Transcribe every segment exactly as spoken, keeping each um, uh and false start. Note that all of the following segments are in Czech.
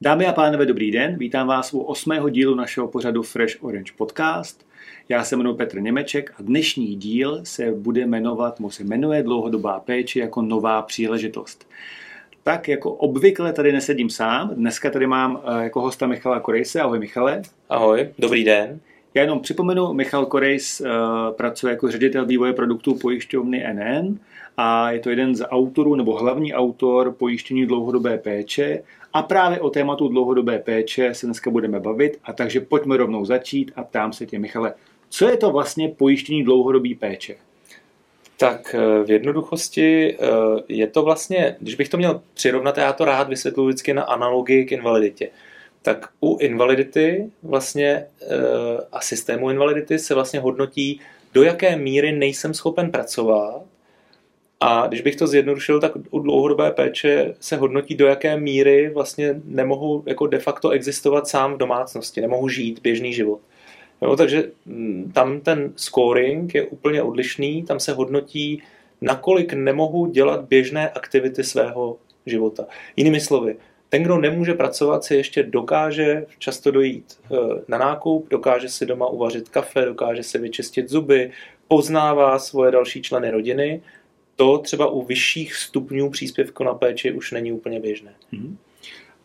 Dámy a pánové, dobrý den, vítám vás u osmého dílu našeho pořadu Fresh Orange Podcast. Já se jmenuji Petr Němeček a dnešní díl se bude jmenovat, mu se jmenuje dlouhodobá péče jako nová příležitost. Tak jako obvykle tady nesedím sám, dneska tady mám jako hosta Michala Korejse. Ahoj Michale. Ahoj, dobrý den. Já jenom připomenu, Michal Korejs uh, pracuje jako ředitel vývoje produktů pojišťovny N N a je to jeden z autorů nebo hlavní autor pojištění dlouhodobé péče a právě o tématu dlouhodobé péče se dneska budeme bavit, a takže pojďme rovnou začít a ptám se tě, Michale, co je to vlastně pojištění dlouhodobé péče? Tak v jednoduchosti je to vlastně, když bych to měl přirovnat, já to rád vysvětluji vždycky na analogii k invaliditě. Tak u invalidity vlastně, a systému invalidity se vlastně hodnotí, do jaké míry nejsem schopen pracovat, a když bych to zjednodušil, tak u dlouhodobé péče se hodnotí, do jaké míry vlastně nemohu jako de facto existovat sám v domácnosti, nemohu žít běžný život. No, takže tam ten scoring je úplně odlišný, tam se hodnotí, nakolik nemohu dělat běžné aktivity svého života. Jinými slovy, ten, kdo nemůže pracovat, se ještě dokáže často dojít na nákup, dokáže si doma uvařit kafe, dokáže si vyčistit zuby, poznává svoje další členy rodiny. To třeba u vyšších stupňů příspěvku na péči už není úplně běžné.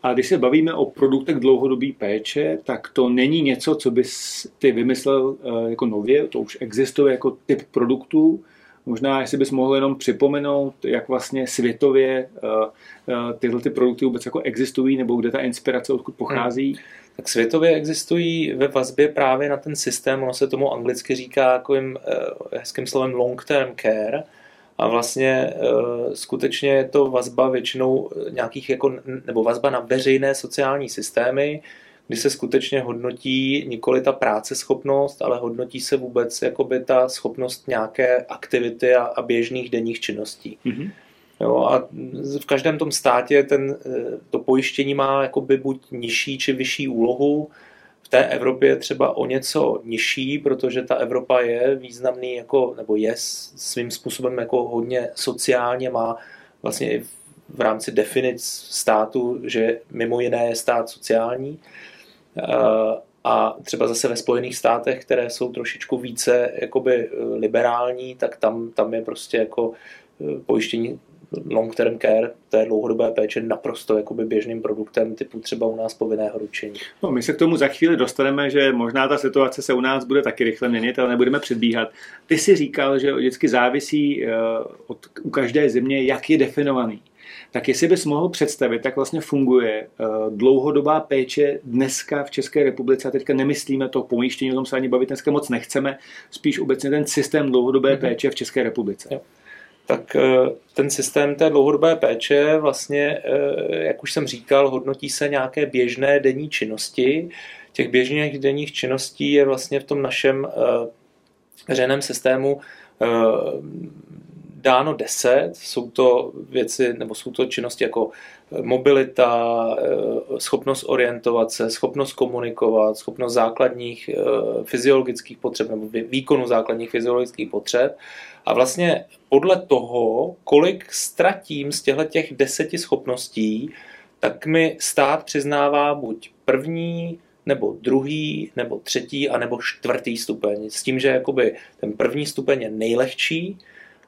A když se bavíme o produktech dlouhodobé péče, tak to není něco, co bys ty vymyslel jako nově, to už existuje jako typ produktů. Možná, jestli bys mohl jenom připomenout, jak vlastně světově tyhle ty produkty vůbec jako existují, nebo kde ta inspirace odkud pochází? Hmm. Tak světově existují ve vazbě právě na ten systém, ono se tomu anglicky říká takovým hezkým slovem long-term care, a vlastně skutečně je to vazba většinou nějakých, jako, nebo vazba na veřejné sociální systémy, kdy se skutečně hodnotí nikoli ta práceschopnost, ale hodnotí se vůbec jakoby ta schopnost nějaké aktivity a, a běžných denních činností. Mm-hmm. Jo, a v každém tom státě ten, to pojištění má jakoby buď nižší či vyšší úlohu. V té Evropě je třeba o něco nižší, protože ta Evropa je významný, jako, nebo je svým způsobem jako hodně sociálně, má vlastně i v rámci definic státu, že mimo jiné je stát sociální. A třeba zase ve Spojených státech, které jsou trošičku více jakoby liberální, tak tam, tam je prostě jako pojištění long-term care, té dlouhodobé péče, naprosto jakoby běžným produktem typu třeba u nás povinného ručení. No, my se k tomu za chvíli dostaneme, že možná ta situace se u nás bude taky rychle měnit, ale nebudeme předbíhat. Ty jsi říkal, že vždycky závisí od, u každé země, jak je definovaný. Tak jestli bys mohl představit, jak vlastně funguje dlouhodobá péče dneska v České republice, a teďka nemyslíme to pojištění, o tom se ani bavit dneska moc nechceme, spíš obecně ten systém dlouhodobé mm-hmm. péče v České republice. Jo. Tak ten systém té dlouhodobé péče vlastně, jak už jsem říkal, hodnotí se nějaké běžné denní činnosti. Těch běžných denních činností je vlastně v tom našem veřejném systému dáno deset. Jsou to věci, nebo jsou to činnosti jako mobilita, schopnost orientovat se, schopnost komunikovat, schopnost základních fyziologických potřeb nebo výkonu základních fyziologických potřeb. A vlastně podle toho, kolik ztratím z těchto deseti schopností, tak mi stát přiznává buď první, nebo druhý, nebo třetí, a nebo čtvrtý stupeň. S tím, že jakoby ten první stupeň je nejlehčí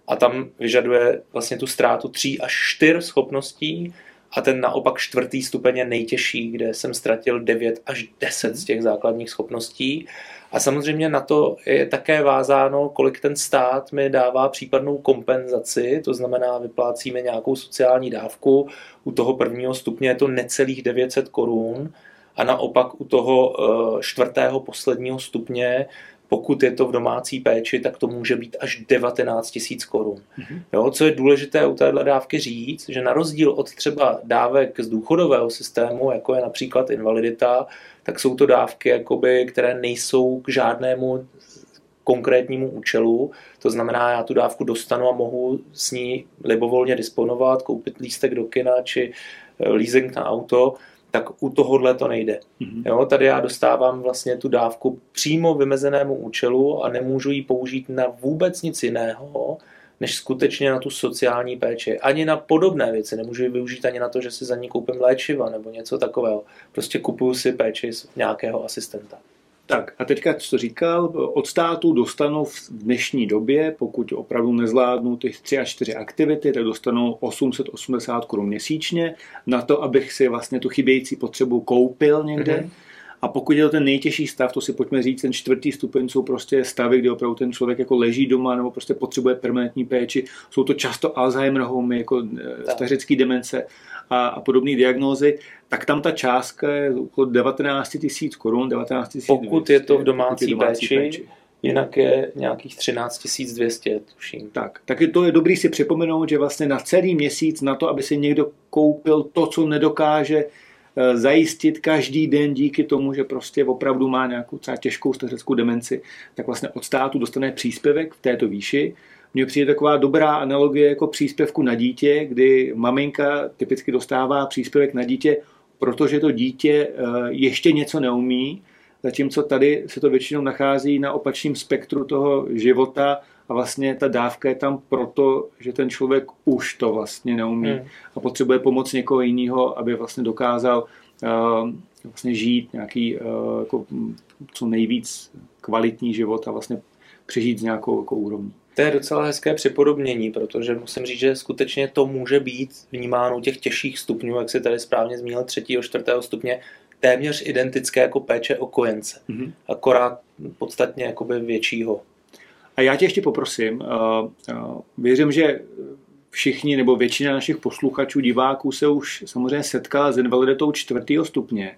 a tam vyžaduje vlastně tu ztrátu tří až čtyř schopností, a ten naopak čtvrtý stupeň je nejtěžší, kde jsem ztratil devět až deset z těch základních schopností. A samozřejmě na to je také vázáno, kolik ten stát mi dává případnou kompenzaci, to znamená, vyplácíme nějakou sociální dávku. U toho prvního stupně je to necelých devět set korun a naopak u toho čtvrtého posledního stupně, pokud je to v domácí péči, tak to může být až devatenáct tisíc korun. Jo, co je důležité u téhle dávky říct, že na rozdíl od třeba dávek z důchodového systému, jako je například invalidita, tak jsou to dávky, jakoby, které nejsou k žádnému konkrétnímu účelu. To znamená, já tu dávku dostanu a mohu s ní libovolně disponovat, koupit lístek do kina či leasing na auto. Tak u tohohle to nejde. Jo, tady já dostávám vlastně tu dávku přímo vymezenému účelu a nemůžu ji použít na vůbec nic jiného, než skutečně na tu sociální péči. Ani na podobné věci nemůžu ji využít, ani na to, že si za ní koupím léčiva nebo něco takového. Prostě kupuju si péči nějakého asistenta. Tak a teďka, co říkal, od státu dostanou v dnešní době, pokud opravdu nezvládnou ty tři a čtyři aktivity, tak dostanou osm set osmdesát korun měsíčně na to, abych si vlastně tu chybějící potřebu koupil někde. Mm-hmm. A pokud je to ten nejtěžší stav, to si pojďme říct, ten čtvrtý stupeň jsou prostě stavy, kdy opravdu ten člověk jako leží doma nebo prostě potřebuje permanentní péči. Jsou to často Alzheimerovy, jako stařecké demence a, a podobné diagnózy. Tak tam ta částka je okolo devatenáct tisíc korun, devatenáct tisíc. Pokud je to v domácí, domácí péči, péči. Jinak je nějakých třináct tisíc dvě stě, tuším. Tak, taky to je dobrý si připomenout, že vlastně na celý měsíc na to, aby si někdo koupil to, co nedokáže zajistit každý den díky tomu, že prostě opravdu má nějakou třeba těžkou stařeckou demenci, tak vlastně od státu dostane příspěvek v této výši. Mně přijde taková dobrá analogie jako příspěvku na dítě, kdy maminka typicky dostává příspěvek na dítě, protože to dítě ještě něco neumí, zatímco tady se to většinou nachází na opačném spektru toho života a vlastně ta dávka je tam proto, že ten člověk už to vlastně neumí hmm. a potřebuje pomoc někoho jiného, aby vlastně dokázal uh, vlastně žít nějaký uh, jako, co nejvíc kvalitní život a vlastně přežít s nějakou jako, úrovní. To je docela hezké připodobnění, protože musím říct, že skutečně to může být vnímáno těch těžších stupňů, jak se tady správně zmínil, třetího, čtvrtého stupně, téměř identické jako péče o kojence, hmm. akorát podstatně jakoby většího. A já tě ještě poprosím, věřím, že všichni nebo většina našich posluchačů, diváků se už samozřejmě setkala s invaliditou čtvrtého stupně,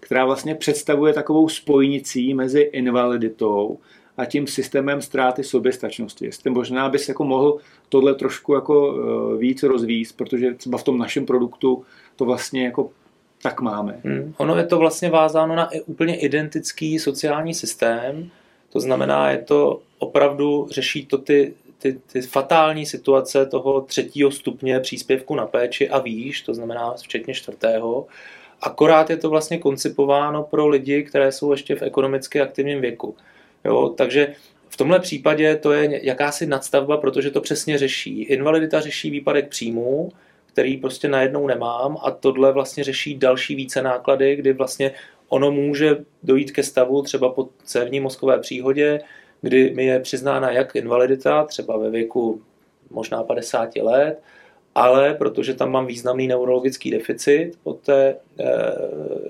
která vlastně představuje takovou spojnicí mezi invaliditou a tím systémem ztráty soběstačnosti. Jestli možná bys jako mohl tohle trošku jako víc rozvíct, protože třeba v tom našem produktu to vlastně jako tak máme. Hmm. Ono je to vlastně vázáno na úplně identický sociální systém, to znamená, je to opravdu řeší to ty, ty, ty fatální situace toho třetího stupně příspěvku na péči a výš, to znamená včetně čtvrtého. Akorát je to vlastně koncipováno pro lidi, které jsou ještě v ekonomicky aktivním věku. Jo, takže v tomhle případě to je jakási nadstavba, protože to přesně řeší. Invalidita řeší výpadek příjmů, který prostě najednou nemám, a tohle vlastně řeší další více náklady, kdy vlastně ono může dojít ke stavu třeba po cévní mozkové příhodě, kdy mi je přiznána jak invalidita, třeba ve věku možná padesáti let, ale protože tam mám významný neurologický deficit po té e,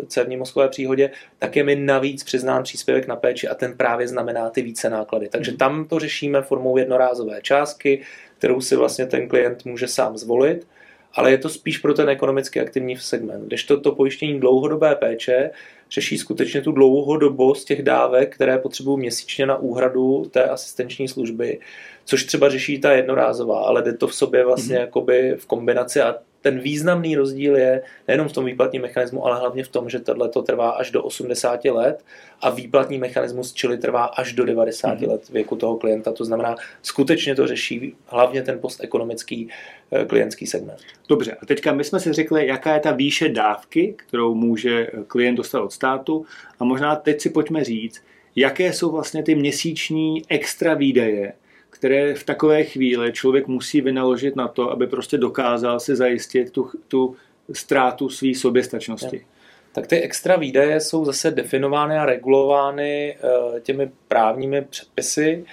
cévní mozkové příhodě, tak je mi navíc přiznán příspěvek na péči a ten právě znamená ty více náklady. Takže tam to řešíme formou jednorázové částky, kterou si vlastně ten klient může sám zvolit, ale je to spíš pro ten ekonomicky aktivní segment. Když to, to pojištění dlouhodobé péče řeší skutečně tu dlouhodobost těch dávek, které potřebují měsíčně na úhradu té asistenční služby, což třeba řeší ta jednorázová, ale jde to v sobě vlastně mm-hmm. jakoby v kombinaci a ten významný rozdíl je nejenom v tom výplatním mechanismu, ale hlavně v tom, že tohle to trvá až do osmdesáti let a výplatní mechanismus čili trvá až do devadesáti mm-hmm. let věku toho klienta. To znamená, skutečně to řeší hlavně ten postekonomický klientský segment. Dobře, a teďka my jsme si řekli, jaká je ta výše dávky, kterou může klient dostat od státu, a možná teď si pojďme říct, jaké jsou vlastně ty měsíční extra výdaje, které v takové chvíli člověk musí vynaložit na to, aby prostě dokázal si zajistit tu, tu ztrátu své soběstačnosti. Ja. Tak ty extra výdaje jsou zase definovány a regulovány těmi právními předpisy.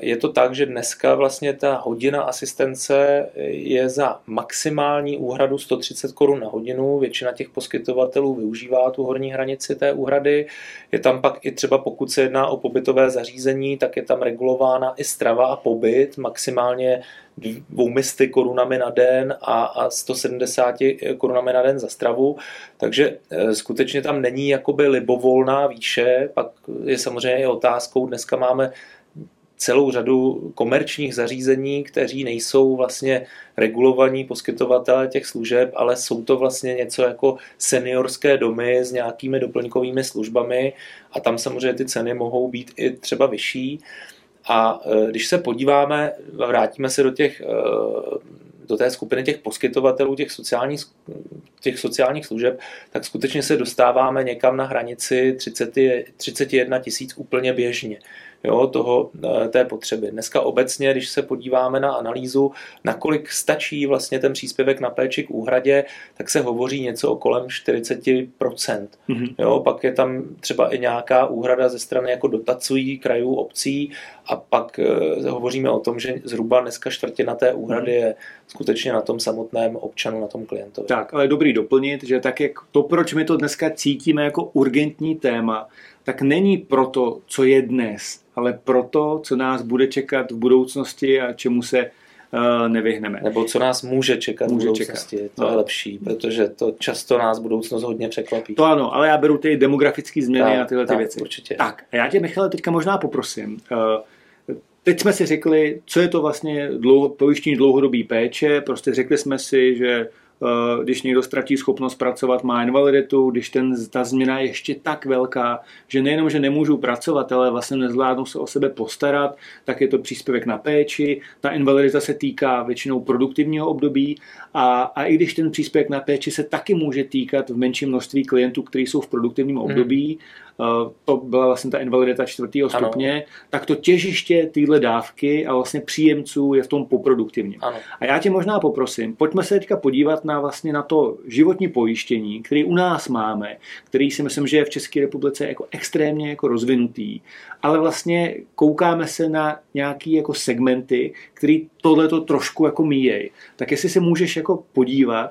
Je to tak, že dneska vlastně ta hodina asistence je za maximální úhradu sto třicet korun na hodinu. Většina těch poskytovatelů využívá tu horní hranici té úhrady. Je tam pak i třeba, pokud se jedná o pobytové zařízení, tak je tam regulována i strava a pobyt maximálně dvě stě korunami na den a, a sto sedmdesát korunami na den za stravu. Takže e, skutečně tam není jakoby libovolná výše. Pak je samozřejmě i otázkou, dneska máme celou řadu komerčních zařízení, kteří nejsou vlastně regulovaní poskytovatelé těch služeb, ale jsou to vlastně něco jako seniorské domy s nějakými doplňkovými službami a tam samozřejmě ty ceny mohou být i třeba vyšší. A když se podíváme, vrátíme se do těch, do té skupiny těch poskytovatelů, těch sociálních, těch sociálních služeb, tak skutečně se dostáváme někam na hranici třicet, třicet jedna tisíc úplně běžně. jo, toho, té potřeby. Dneska obecně, když se podíváme na analýzu, nakolik stačí vlastně ten příspěvek na péči k úhradě, tak se hovoří něco kolem čtyřicet procent. Mm-hmm. Jo, pak je tam třeba i nějaká úhrada ze strany jako dotací krajů, obcí a pak eh, hovoříme o tom, že zhruba dneska čtvrtina té úhrady mm-hmm. je skutečně na tom samotném občanu, na tom klientovi. Tak, ale dobrý doplnit, že tak jak to, proč my to dneska cítíme jako urgentní téma, tak není proto, co je dnes, ale proto, co nás bude čekat v budoucnosti a čemu se uh, nevyhneme. Nebo co nás může čekat může v budoucnosti, čekat. To je lepší, protože to často nás budoucnost hodně překvapí. To ano, ale já beru ty demografické změny tak, a tyhle tak, ty věci. Určitě. Tak, a já tě, Michale, teďka možná poprosím. Uh, teď jsme si řekli, co je to vlastně dlouho, pojištění dlouhodobý péče, prostě řekli jsme si, že když někdo ztratí schopnost pracovat, má invaliditu, když ten, ta změna je ještě tak velká, že nejenom, že nemůžu pracovat, ale vlastně nezvládnou se o sebe postarat, tak je to příspěvek na péči, ta invalidita se týká většinou produktivního období a, a i když ten příspěvek na péči se taky může týkat v menším množství klientů, kteří jsou v produktivním období, hmm. to byla vlastně ta invalidita čtvrtého stupně, ano. tak to těžiště téhle dávky a vlastně příjemců je v tom poproduktivním. Ano. A já tě možná poprosím, pojďme se teďka podívat na vlastně na to životní pojištění, který u nás máme, který si myslím, že je v České republice jako extrémně jako rozvinutý, ale vlastně koukáme se na nějaký jako segmenty, který tohleto trošku jako míjejí. Tak jestli se můžeš jako podívat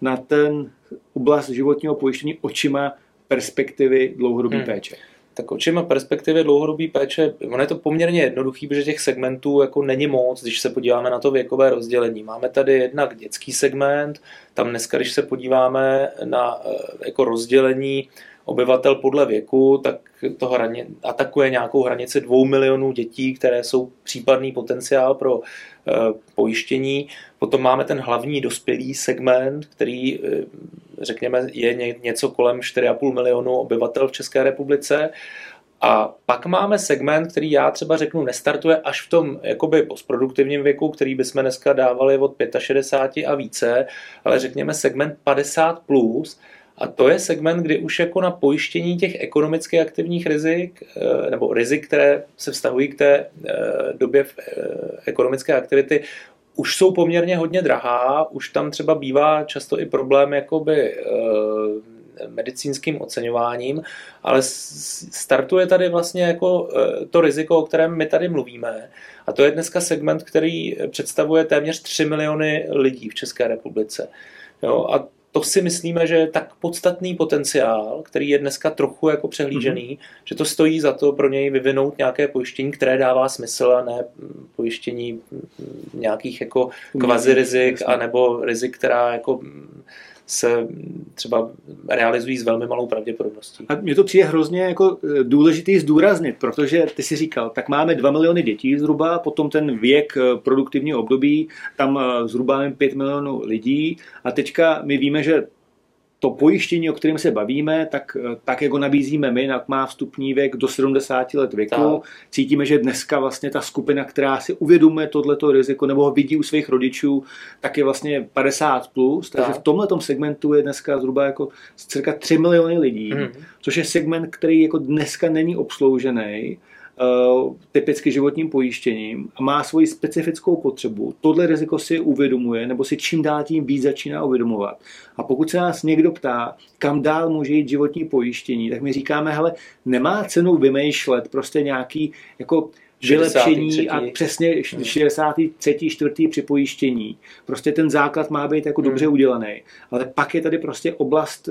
na ten oblast životního pojištění očima perspektivy dlouhodobé hmm. péče. Tak očima perspektivy dlouhodobý péče, ono je to poměrně jednoduchý, protože těch segmentů jako není moc, když se podíváme na to věkové rozdělení. Máme tady jednak dětský segment, tam dneska, když se podíváme na jako rozdělení obyvatel podle věku, tak to hraně, atakuje nějakou hranici dvou milionů dětí, které jsou případný potenciál pro e, pojištění. Potom máme ten hlavní dospělý segment, který, e, řekněme, je ně, něco kolem čtyři a půl milionu obyvatel v České republice. A pak máme segment, který já třeba řeknu, nestartuje až v tom jakoby postproduktivním věku, který bychom dneska dávali od šedesáti pěti a více, ale řekněme segment padesát plus, a to je segment, kdy už jako na pojištění těch ekonomicky aktivních rizik, nebo rizik, které se vztahují k té době ekonomické aktivity, už jsou poměrně hodně drahá, už tam třeba bývá často i problém jakoby medicínským oceňováním, ale startuje tady vlastně jako to riziko, o kterém my tady mluvíme. A to je dneska segment, který představuje téměř tři miliony lidí v České republice. Jo, a to si myslíme, že je tak podstatný potenciál, který je dneska trochu jako přehlížený, mm-hmm. že to stojí za to pro něj vyvinout nějaké pojištění, které dává smysl, a ne pojištění nějakých jako kvazirizik mm-hmm. anebo rizik, která jako se třeba realizují s velmi malou pravděpodobností. A mně to přijde hrozně jako důležitý zdůraznit, protože ty si říkal, tak máme dva miliony dětí zhruba, potom ten věk produktivního období, tam zhruba máme pět milionů lidí a teďka my víme, že to pojištění, o kterém se bavíme, tak, tak jak ho nabízíme my, má vstupní věk do sedmdesáti let věku. Tak. Cítíme, že dneska vlastně ta skupina, která si uvědomuje tohleto riziko nebo ho vidí u svých rodičů, tak je vlastně padesát plus. Tak. Takže v tomhletom segmentu je dneska zhruba jako cirka tři miliony lidí, hmm. což je segment, který jako dneska není obsloužený uh, typicky životním pojištěním a má svoji specifickou potřebu. Tohle riziko si uvědomuje nebo si čím dál tím víc začíná uvědomovat. A pokud se nás někdo ptá, kam dál může jít životní pojištění, tak my říkáme, hele, nemá cenu vymýšlet prostě nějaký jako vylepšení a přesně šedesát tři čtyři připojištění. Prostě ten základ má být jako hmm. dobře udělaný. Ale pak je tady prostě oblast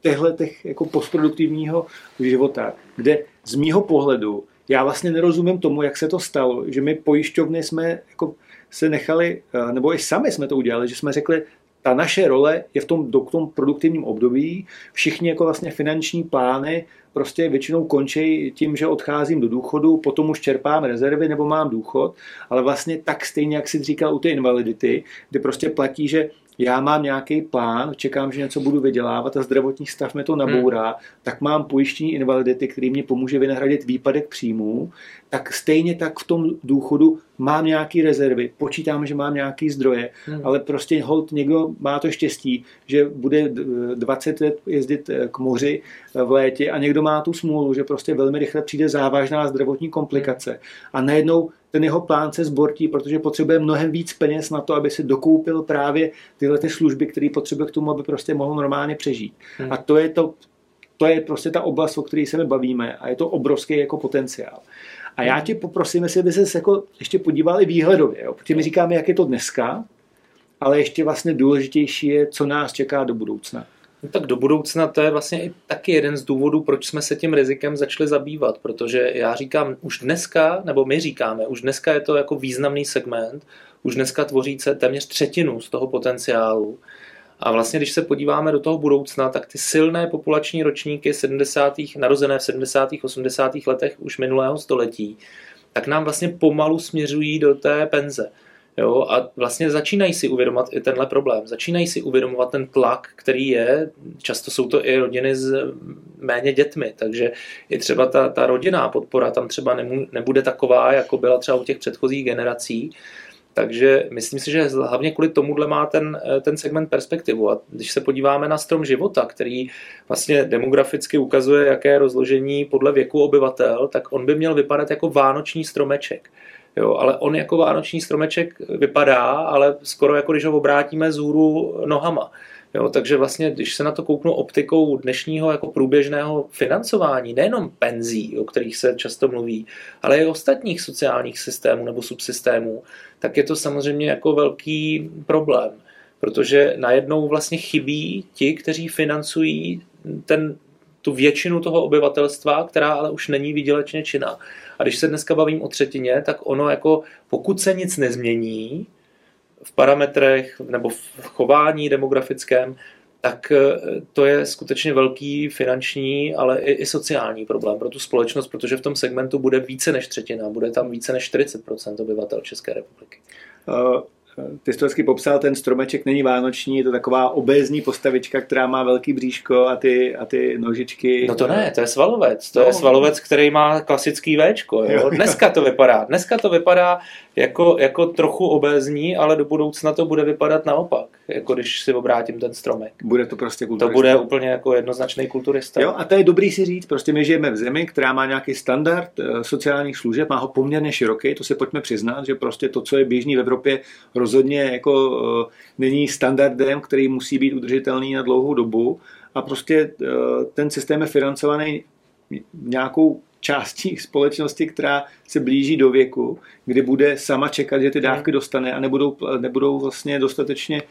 těchto jako postproduktivního života, kde z mýho pohledu já vlastně nerozumím tomu, jak se to stalo, že my pojišťovny jsme jako se nechali, nebo i sami jsme to udělali, že jsme řekli, ta naše role je v tom, do, tom produktivním období. Všichni jako vlastně finanční plány prostě většinou končí tím, že odcházím do důchodu, potom už čerpám rezervy nebo mám důchod, ale vlastně tak stejně, jak jsi říkal u té invalidity, kdy prostě platí, že já mám nějaký plán, čekám, že něco budu vydělávat a zdravotní stav mě to nabourá, hmm. tak mám pojištění invalidity, který mě pomůže vynahradit výpadek příjmů, tak stejně tak v tom důchodu mám nějaké rezervy, počítám, že mám nějaké zdroje, hmm. ale prostě holt někdo má to štěstí, že bude dvacet let jezdit k moři v létě a někdo má tu smůlu, že prostě velmi rychle přijde závažná zdravotní komplikace a najednou ten jeho plán se zbortí, protože potřebuje mnohem víc peněz na to, aby si dokoupil právě tyhle ty služby, které potřebuje k tomu, aby prostě mohl normálně přežít. Hmm. A to je, to, to je prostě ta oblast, o které se my bavíme a je to obrovský jako potenciál. A hmm. já tě poprosím, jestli by ses jako ještě podíval i výhledově, jo? Protože my říkáme, jak je to dneska, ale ještě vlastně důležitější je, co nás čeká do budoucna. No tak do budoucna to je vlastně i taky jeden z důvodů, proč jsme se tím rizikem začali zabývat, protože já říkám, už dneska, nebo my říkáme, už dneska je to jako významný segment, už dneska tvoří se téměř třetinu z toho potenciálu. A vlastně, když se podíváme do toho budoucna, tak ty silné populační ročníky sedmdesátých narozené v sedmdesátých osmdesátých letech už minulého století, tak nám vlastně pomalu směřují do té penze. Jo, a vlastně začínají si uvědomovat i tenhle problém, začínají si uvědomovat ten tlak, který je, často jsou to i rodiny s méně dětmi, takže i třeba ta, ta rodinná podpora tam třeba nemů, nebude taková, jako byla třeba u těch předchozích generací, takže myslím si, že hlavně kvůli tomuhle má ten, ten segment perspektivu a když se podíváme na strom života, který vlastně demograficky ukazuje, jaké je rozložení podle věku obyvatel, tak on by měl vypadat jako vánoční stromeček. Jo, ale on jako vánoční stromeček vypadá, ale skoro jako když ho obrátíme vzhůru nohama. Jo, takže vlastně, když se na to kouknu optikou dnešního jako průběžného financování, nejenom penzí, o kterých se často mluví, ale i ostatních sociálních systémů nebo subsystémů, tak je to samozřejmě jako velký problém. Protože najednou vlastně chybí ti, kteří financují ten tu většinu toho obyvatelstva, která ale už není výdělečně činná. A když se dneska bavím o třetině, tak ono jako, pokud se nic nezmění v parametrech nebo v chování demografickém, tak to je skutečně velký finanční, ale i, i sociální problém pro tu společnost, protože v tom segmentu bude více než třetina, bude tam více než čtyřicet procent obyvatel České republiky. Uh... Ty jsi hezky popsal, ten stromeček není vánoční, je to taková obézní postavička, která má velký bříško a ty, a ty nožičky. No to ne, to je svalovec. To no. je svalovec, který má klasický Včko. Jo? Jo, jo. Dneska to vypadá. Dneska to vypadá jako, jako trochu obézní, ale do budoucna to bude vypadat naopak, jako když si obrátím ten stromek. Bude to prostě kulturista. To bude úplně jako jednoznačný kulturista. Jo, a to je dobrý si říct, prostě my žijeme v zemi, která má nějaký standard sociálních služeb, má ho poměrně široký, to si pojďme přiznat, že prostě to, co je běžný v Evropě, rozhodně jako uh, není standardem, který musí být udržitelný na dlouhou dobu a prostě uh, ten systém je financovaný nějakou částí společnosti, která se blíží do věku, kdy bude sama čekat, že ty dávky dostane a nebudou, nebudou vlastně dostatečně,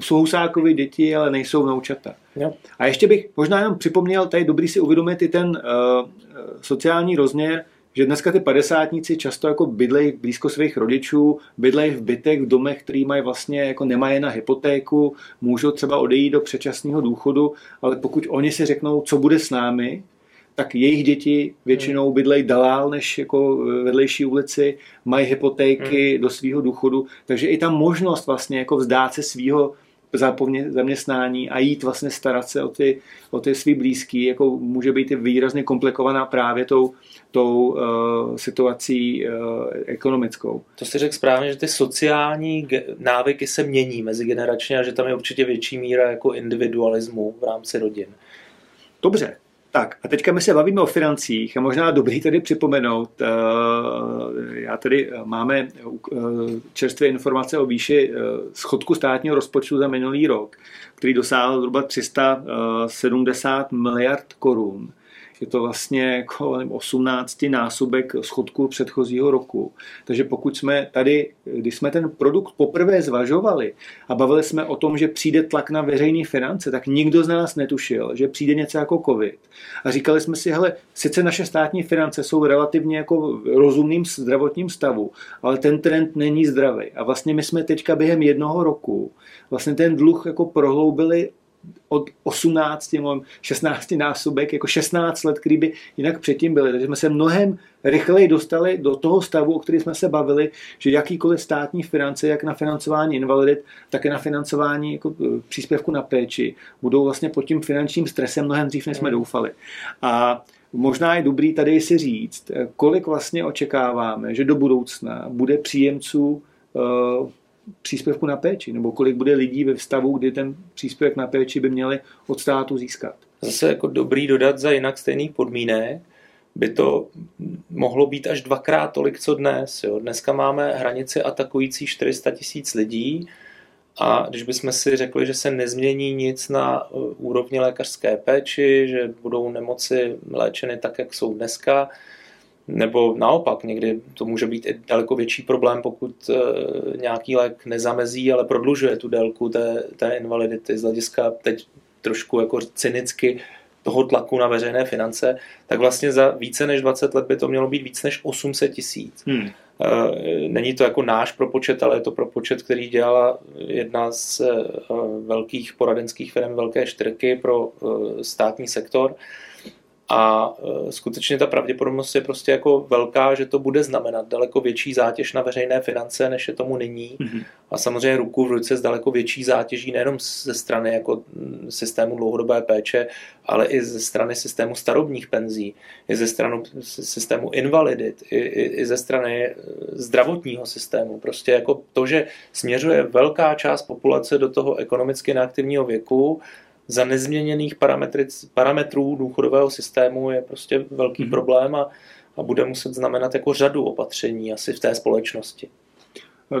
jsou Husákovy děti, ale nejsou vnoučata. Jo. A ještě bych možná jenom připomněl, tady dobrý si uvědomit i ten uh, sociální rozměr, že dneska ty padesátníci často jako bydlejí blízko svých rodičů, bydlejí v bytech, v domech, který mají vlastně jako nemají na hypotéku, můžou třeba odejít do předčasného důchodu, ale pokud oni si řeknou, co bude s námi, tak jejich děti většinou bydlejí dál než jako vedlejší ulici, mají hypotéky hmm. do svého důchodu, takže i ta možnost vlastně jako vzdát se svého zaměstnání a jít vlastně starat se o ty, o ty svý blízký, jako může být i výrazně komplikovaná právě tou, tou uh, situací uh, ekonomickou. To si řekl správně, že ty sociální ge- návyky se mění mezigeneračně a že tam je určitě větší míra jako individualismu v rámci rodin. Dobře. Tak a teďka my se bavíme o financích a možná dobrý tady připomenout, já tady máme čerstvé informace o výši schodku státního rozpočtu za minulý rok, který dosáhl zhruba tři sta sedmdesát miliard korun. Je to vlastně jako osmnáctinásobek schodku předchozího roku. Takže pokud jsme tady, když jsme ten produkt poprvé zvažovali a bavili jsme o tom, že přijde tlak na veřejné finance, tak nikdo z nás netušil, že přijde něco jako covid. A říkali jsme si, hele, sice naše státní finance jsou relativně jako v rozumným zdravotním stavu, ale ten trend není zdravý. A vlastně my jsme teďka během jednoho roku vlastně ten dluh jako prohloubili od osmnácti, šestnácti násobek, jako šestnáct let, který by jinak předtím byli. Takže jsme se mnohem rychleji dostali do toho stavu, o který jsme se bavili, že jakýkoliv státní finance, jak na financování invalidit, tak i na financování jako příspěvku na péči, budou vlastně pod tím finančním stresem mnohem dřív, než jsme doufali. A možná je dobrý tady si říct, kolik vlastně očekáváme, že do budoucna bude příjemců uh, příspěvku na péči, nebo kolik bude lidí ve stavu, kdy ten příspěvek na péči by měli od státu získat. Zase jako dobrý dodat, za jinak stejných podmínek by to mohlo být až dvakrát tolik, co dnes. Jo. Dneska máme hranici atakující čtyři sta tisíc lidí a když bychom si řekli, že se nezmění nic na úrovni lékařské péči, že budou nemoci léčeny tak, jak jsou dneska, nebo naopak, někdy to může být i daleko větší problém, pokud nějaký lék nezamezí, ale prodlužuje tu délku té, té invalidity z hlediska teď trošku jako cynicky toho tlaku na veřejné finance, tak vlastně za více než dvacet let by to mělo být víc než osm set tisíc. Hmm. Není to jako náš propočet, ale je to propočet, který dělala jedna z velkých poradenských firm Velké čtyřky pro státní sektor. A skutečně ta pravděpodobnost je prostě jako velká, že to bude znamenat daleko větší zátěž na veřejné finance, než je tomu nyní. Mm-hmm. A samozřejmě ruku v ruce s daleko větší zátěží nejenom ze strany jako systému dlouhodobé péče, ale i ze strany systému starobních penzí, i ze strany systému invalidit, i, i, i ze strany zdravotního systému. Prostě jako to, že směřuje velká část populace do toho ekonomicky neaktivního věku, za nezměněných parametrů důchodového systému je prostě velký hmm. problém a, a bude muset znamenat jako řadu opatření asi v té společnosti.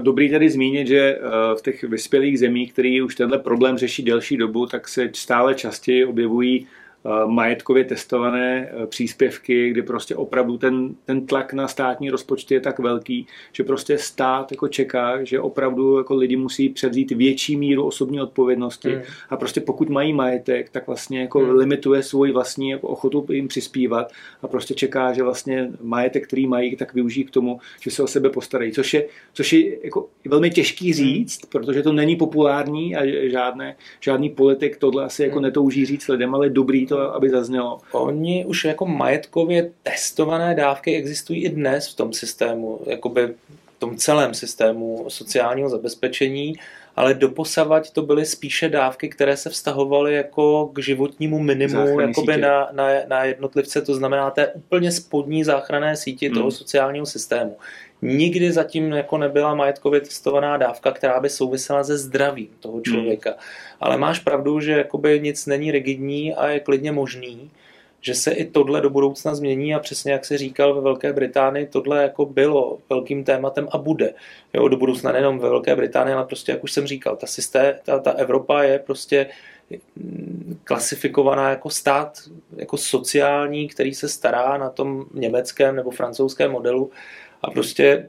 Dobrý tady zmínit, že v těch vyspělých zemích, které už tenhle problém řeší delší dobu, tak se stále častěji objevují majetkově testované příspěvky, kdy prostě opravdu ten, ten tlak na státní rozpočty je tak velký, že prostě stát jako čeká, že opravdu jako lidi musí převzít větší míru osobní odpovědnosti mm. a prostě pokud mají majetek, tak vlastně jako mm. limituje svou vlastní jako ochotu jim přispívat a prostě čeká, že vlastně majetek, který mají, tak využijí k tomu, že se o sebe postarají, což je, což je jako velmi těžký říct, mm. protože to není populární a žádné, žádný politik tohle asi jako mm. netouží říct lidem, ale dobrý to, aby zaznělo. Oni už jako majetkově testované dávky existují i dnes v tom systému, jakoby v tom celém systému sociálního zabezpečení, ale doposavať to byly spíše dávky, které se vztahovaly jako k životnímu minimu, jakoby na, na, na jednotlivce, to znamená té úplně spodní záchranné síti mm. toho sociálního systému. Nikdy zatím jako nebyla majetkově testovaná dávka, která by souvisela se zdravím toho člověka. Hmm. Ale máš pravdu, že jakoby nic není rigidní a je klidně možný, že se i tohle do budoucna změní a přesně jak se říkal, ve Velké Británii tohle jako bylo velkým tématem a bude. Jo, do budoucna nejenom ve Velké Británii, ale prostě jak už jsem říkal, ta, systém, ta, ta Evropa je prostě klasifikovaná jako stát, jako sociální, který se stará na tom německém nebo francouzském modelu. A prostě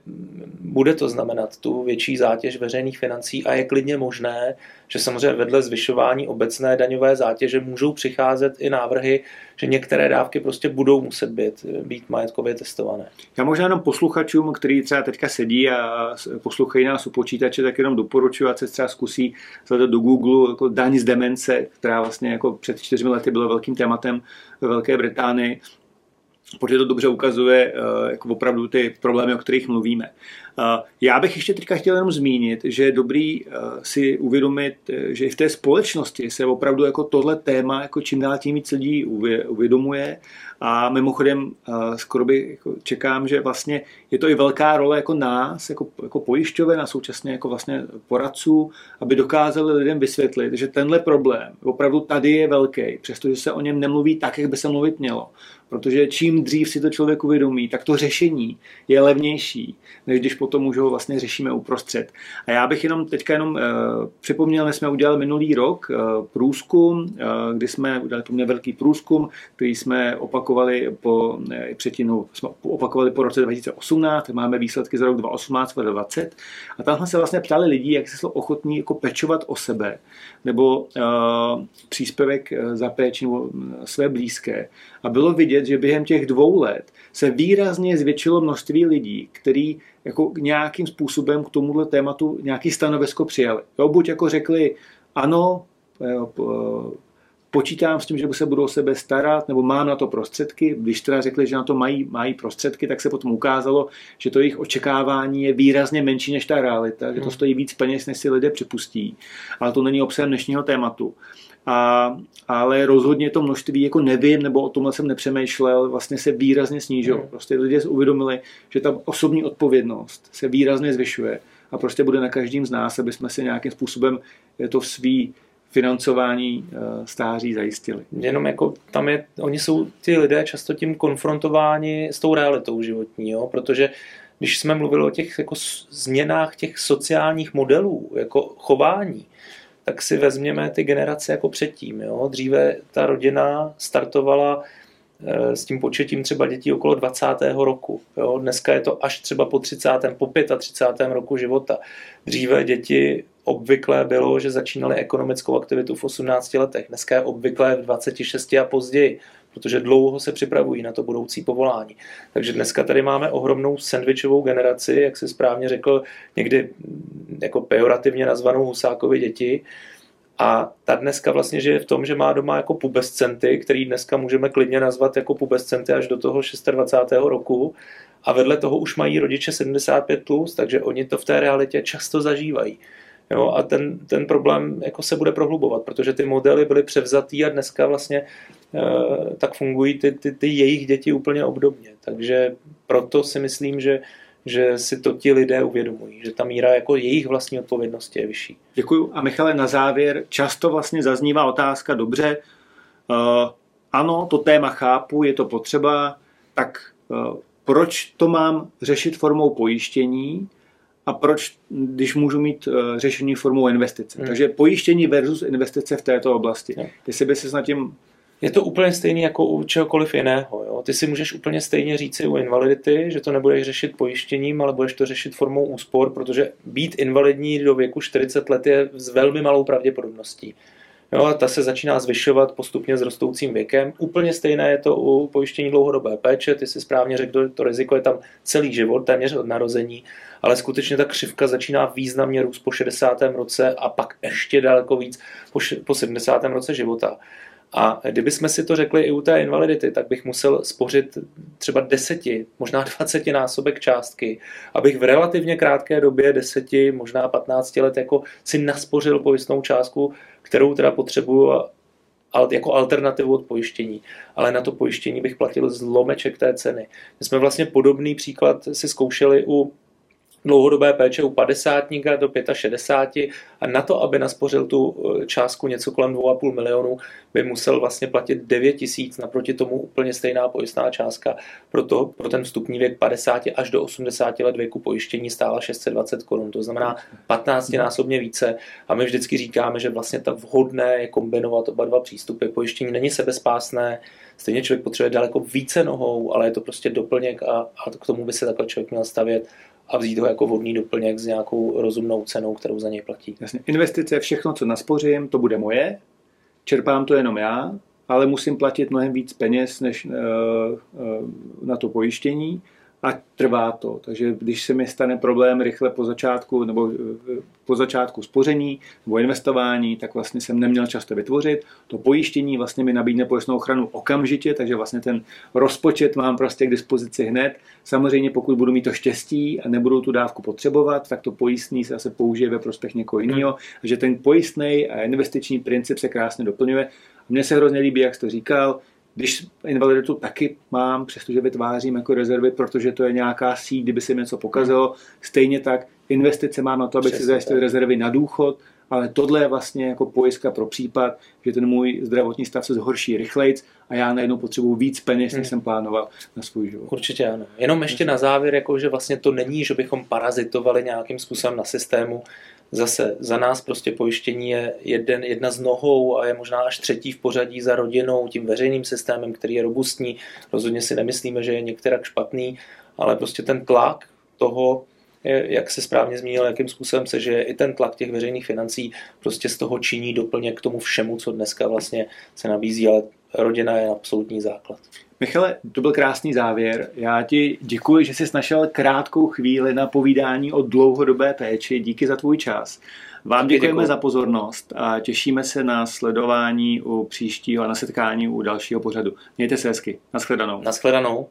bude to znamenat tu větší zátěž veřejných financí a je klidně možné, že samozřejmě vedle zvyšování obecné daňové zátěže můžou přicházet i návrhy, že některé dávky prostě budou muset být, být majetkově testované. Já možná jenom posluchačům, kteří třeba teďka sedí a poslouchají nás u počítače, tak jenom doporučuji, ať se třeba zkusí sledovat do Google jako daň z demence, která vlastně jako před čtyřmi lety byla velkým tématem ve Velké Británii. Protože to dobře ukazuje uh, jako opravdu ty problémy, o kterých mluvíme. Uh, já bych ještě teďka chtěl jenom zmínit, že je dobrý uh, si uvědomit, že i v té společnosti se opravdu jako tohle téma jako čím dál tím víc lidí uvě- uvědomuje a mimochodem uh, skoro by jako čekám, že vlastně je to i velká role jako nás, jako, jako pojišťoven a současně jako vlastně poradců, aby dokázali lidem vysvětlit, že tenhle problém opravdu tady je velký, přestože se o něm nemluví tak, jak by se mluvit mělo. Protože čím dřív si to člověk uvědomí, tak to řešení je levnější, než když potom už ho vlastně řešíme uprostřed. A já bych jenom teďka jenom uh, připomněl, že jsme udělali minulý rok uh, průzkum, uh, kdy jsme udělali poměrně velký průzkum, který jsme opakovali po ne, předtím, no, jsme opakovali po roce dva tisíce osmnáct, máme výsledky za rok dva tisíce osmnáct a dva tisíce dvacet. A tam jsme se vlastně ptali lidí, jak se jsou ochotní jako pečovat o sebe, nebo uh, příspěvek za péči nebo své blízké. A bylo vidět, že během těch dvou let se výrazně zvětšilo množství lidí, kteří jako nějakým způsobem k tomuhle tématu nějaký stanovisko přijali. Jo, buď jako řekli ano, počítám s tím, že se budou o sebe starat, nebo mám na to prostředky. Když teda řekli, že na to mají, mají prostředky, tak se potom ukázalo, že to jejich očekávání je výrazně menší než ta realita, že to stojí víc peněz, než si lidé připustí. Ale to není obsahem dnešního tématu. A, ale rozhodně to množství, jako nevím, nebo o tomhle jsem nepřemýšlel, vlastně se výrazně snížilo. Prostě lidé uvědomili, že ta osobní odpovědnost se výrazně zvyšuje a prostě bude na každém z nás, aby jsme se nějakým způsobem to svý financování stáří zajistili. Jenom jako tam je, oni jsou ti lidé často tím konfrontováni s tou realitou životní, jo? Protože když jsme mluvili o těch jako změnách těch sociálních modelů, jako chování, tak si vezměme ty generace jako předtím. Jo? Dříve ta rodina startovala s tím početím třeba dětí okolo dvacátého roku. Jo? Dneska je to až třeba po třicátém, po třicátém pátém roku života. Dříve děti obvyklé bylo, že začínaly ekonomickou aktivitu v osmnácti letech. Dneska je obvyklé v dvaceti šesti a později, protože dlouho se připravují na to budoucí povolání. Takže dneska tady máme ohromnou sandwičovou generaci, jak jsi správně řekl, někdy jako pejorativně nazvanou Husákovy děti. A ta dneska vlastně žije v tom, že má doma jako pubescenty, který dneska můžeme klidně nazvat jako pubescenty až do toho dvacátého šestého roku. A vedle toho už mají rodiče sedmdesát pět plus, takže oni to v té realitě často zažívají. Jo, a ten, ten problém jako se bude prohlubovat, protože ty modely byly převzatý a dneska vlastně e, tak fungují ty, ty, ty jejich děti úplně obdobně. Takže proto si myslím, že, že si to ti lidé uvědomují, že ta míra jako jejich vlastní odpovědnosti je vyšší. Děkuju. A Michale, na závěr často vlastně zaznívá otázka, dobře, uh, ano, to téma chápu, je to potřeba, tak uh, proč to mám řešit formou pojištění? A proč, když můžu mít uh, řešení formou investice. Hmm. Takže pojištění versus investice v této oblasti. Hmm. Jestli by se s tím... Je to úplně stejné jako u čehokoliv jiného. Jo? Ty si můžeš úplně stejně říci u invalidity, že to nebudeš řešit pojištěním, ale budeš to řešit formou úspor, protože být invalidní do věku čtyřicet let je s velmi malou pravděpodobností. Jo? A ta se začíná zvyšovat postupně s rostoucím věkem. Úplně stejné je to u pojištění dlouhodobé péče. Ty si správně řekl, to riziko je tam celý život, téměř od narození. Ale skutečně ta křivka začíná významně růst po šedesátém roce a pak ještě daleko víc po, š- po sedmdesátém roce života. A kdybychom si to řekli i u té invalidity, tak bych musel spořit třeba deseti, možná dvaceti násobek částky, abych v relativně krátké době deseti, možná patnácti let jako si naspořil pojistnou částku, kterou teda potřebuju jako alternativu od pojištění, ale na to pojištění bych platil zlomeček té ceny. My jsme vlastně podobný příklad si zkoušeli u dlouhodobé péče u padesátníka do šedesáti pěti a na to, aby naspořil tu částku něco kolem dvou a půl milionu, by musel vlastně platit devět tisíc, naproti tomu úplně stejná pojistná částka. Proto pro ten vstupní věk padesáti až do osmdesáti let věku pojištění stála šest set dvacet korun, to znamená patnáctinásobně více a my vždycky říkáme, že vlastně ta vhodné je kombinovat oba dva přístupy. Pojištění není sebespásné, stejně člověk potřebuje daleko více nohou, ale je to prostě doplněk a, a k tomu by se takhle člověk měl stavět a vzít ho jako vodní doplněk s nějakou rozumnou cenou, kterou za něj platí. Jasně. Investice, všechno, co naspořím, to bude moje, čerpám to jenom já, ale musím platit mnohem víc peněz než uh, uh, na to pojištění a trvá to. Takže když se mi stane problém rychle po začátku nebo uh, po začátku spoření nebo investování, tak vlastně jsem neměl čas to vytvořit. To pojištění vlastně mi nabídne pojistnou ochranu okamžitě, takže vlastně ten rozpočet mám prostě k dispozici hned. Samozřejmě pokud budu mít to štěstí a nebudu tu dávku potřebovat, tak to pojistný se zase použije ve prospěch někoho jiného. Takže ten pojistný a investiční princip se krásně doplňuje. Mně se hrozně líbí, jak jsi to říkal, když invaliditu taky mám, přestože vytvářím jako rezervy, protože to je nějaká síť, kdyby se mi něco pokazilo. Stejně tak investice mám na to, aby si zajistil rezervy na důchod, ale tohle je vlastně jako pojistka pro případ, že ten můj zdravotní stav se zhorší rychlejc a já najednou potřebuji víc peněz, než jsem plánoval na svůj život. Určitě ano. Jenom ještě na závěr, jako že vlastně to není, že bychom parazitovali nějakým způsobem na systému. Zase za nás prostě pojištění je jeden, jedna z nohou a je možná až třetí v pořadí za rodinou, tím veřejným systémem, který je robustní. Rozhodně si nemyslíme, že je některak špatný, ale prostě ten tlak toho, jak se správně zmínil, jakým způsobem se, že i ten tlak těch veřejných financí prostě z toho činí doplněk k tomu všemu, co dneska vlastně se nabízí, ale rodina je absolutní základ. Michale, to byl krásný závěr. Já ti děkuji, že jsi našel krátkou chvíli na povídání o dlouhodobé péči. Díky za tvůj čas. Vám děkujeme Děkuji. za pozornost a těšíme se na sledování u příštího a na setkání u dalšího pořadu. Mějte se hezky. Naschledanou. Naschledanou.